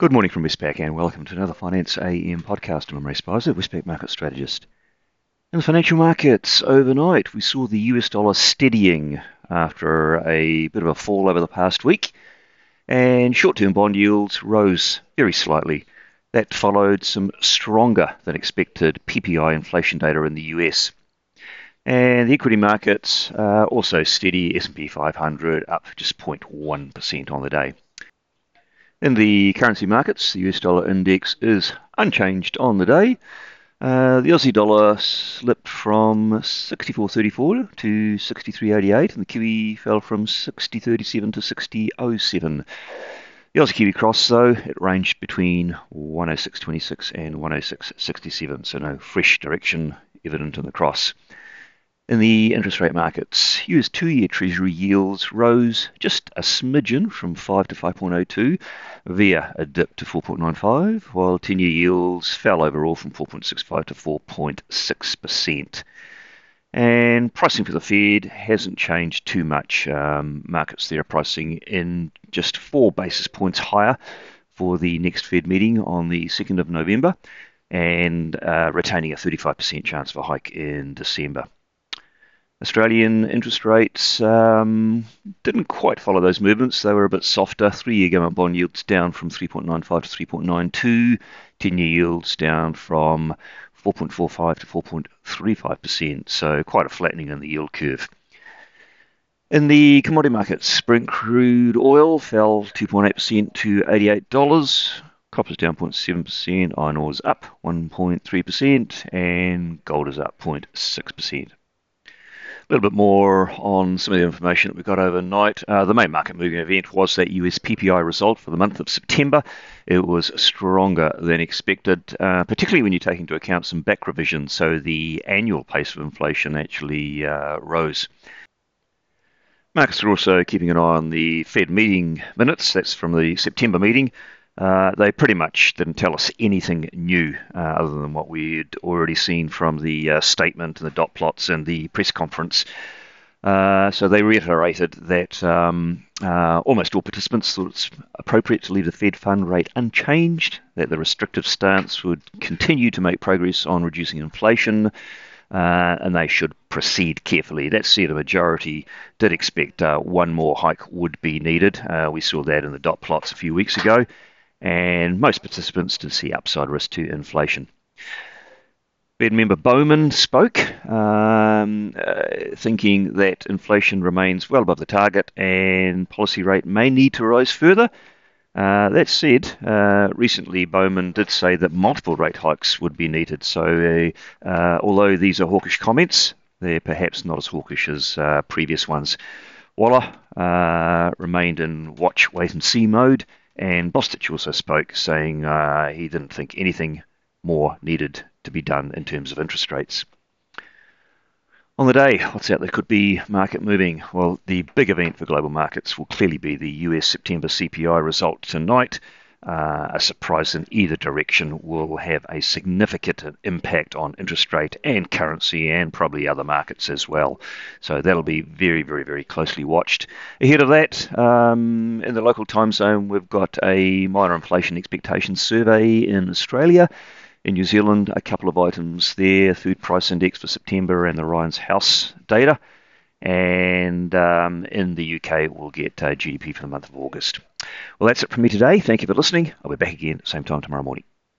Good morning from Westpac and welcome to another Finance AM podcast. I'm Mary Spicer, Westpac market strategist. In the financial markets overnight, we saw the US dollar steadying after a bit of a fall over the past week, and short-term bond yields rose very slightly. That followed some stronger than expected PPI inflation data in the US. And the equity markets also steady, S&P 500 up just 0.1% on the day. In the currency markets, the US dollar index is unchanged on the day. The Aussie dollar slipped from 64.34 to 63.88, and the Kiwi fell from 60.37 to 60.07. The Aussie Kiwi cross, though, it ranged between 106.26 and 106.67, so no fresh direction evident in the cross. In the interest rate markets, US 2-year Treasury yields rose just a smidgen from 5 to 5.02 via a dip to 4.95, while 10-year yields fell overall from 4.65 to 4.6%. And pricing for the Fed hasn't changed too much. Markets there are pricing in just 4 basis points higher for the next Fed meeting on the 2nd of November and retaining a 35% chance of a hike in December. Australian interest rates didn't quite follow those movements. They were a bit softer. 3-year government bond yields down from 3.95 to 3.92. 10-year yields down from 4.45 to 4.35%. So quite a flattening in the yield curve. In the commodity markets, Brent crude oil fell 2.8% to $88. Copper's down 0.7%. Iron ore's up 1.3%. And gold is up 0.6%. A little bit more on some of the information that we got overnight. The main market moving event was that US PPI result for the month of September. It was stronger than expected, particularly when you take into account some back revisions, so the annual pace of inflation actually rose. Markets are also keeping an eye on the Fed meeting minutes. That's from the September meeting. They pretty much didn't tell us anything new other than what we'd already seen from the statement and the dot plots and the press conference. So they reiterated that almost all participants thought it's appropriate to leave the Fed fund rate unchanged, that the restrictive stance would continue to make progress on reducing inflation, and they should proceed carefully. That said, a majority did expect one more hike would be needed. We saw that in the dot plots a few weeks ago. And most participants did see upside risk to inflation. Fed member Bowman spoke, thinking that inflation remains well above the target and policy rate may need to rise further. That said, recently Bowman did say that multiple rate hikes would be needed. So although these are hawkish comments, they're perhaps not as hawkish as previous ones. Waller remained in watch, wait and see mode. And Bostic also spoke, saying he didn't think anything more needed to be done in terms of interest rates. On the day, what's out there could be market moving? Well, the big event for global markets will clearly be the US September CPI result tonight. A surprise in either direction will have a significant impact on interest rate and currency and probably other markets as well. So that'll be very, very, very closely watched. Ahead of that, in the local time zone, we've got a minor inflation expectations survey in Australia. In New Zealand, a couple of items there, food price index for September and the Ryan's House data. And in the UK, we'll get GDP for the month of August. Well, that's it from me today. Thank you for listening. I'll be back again at the same time tomorrow morning.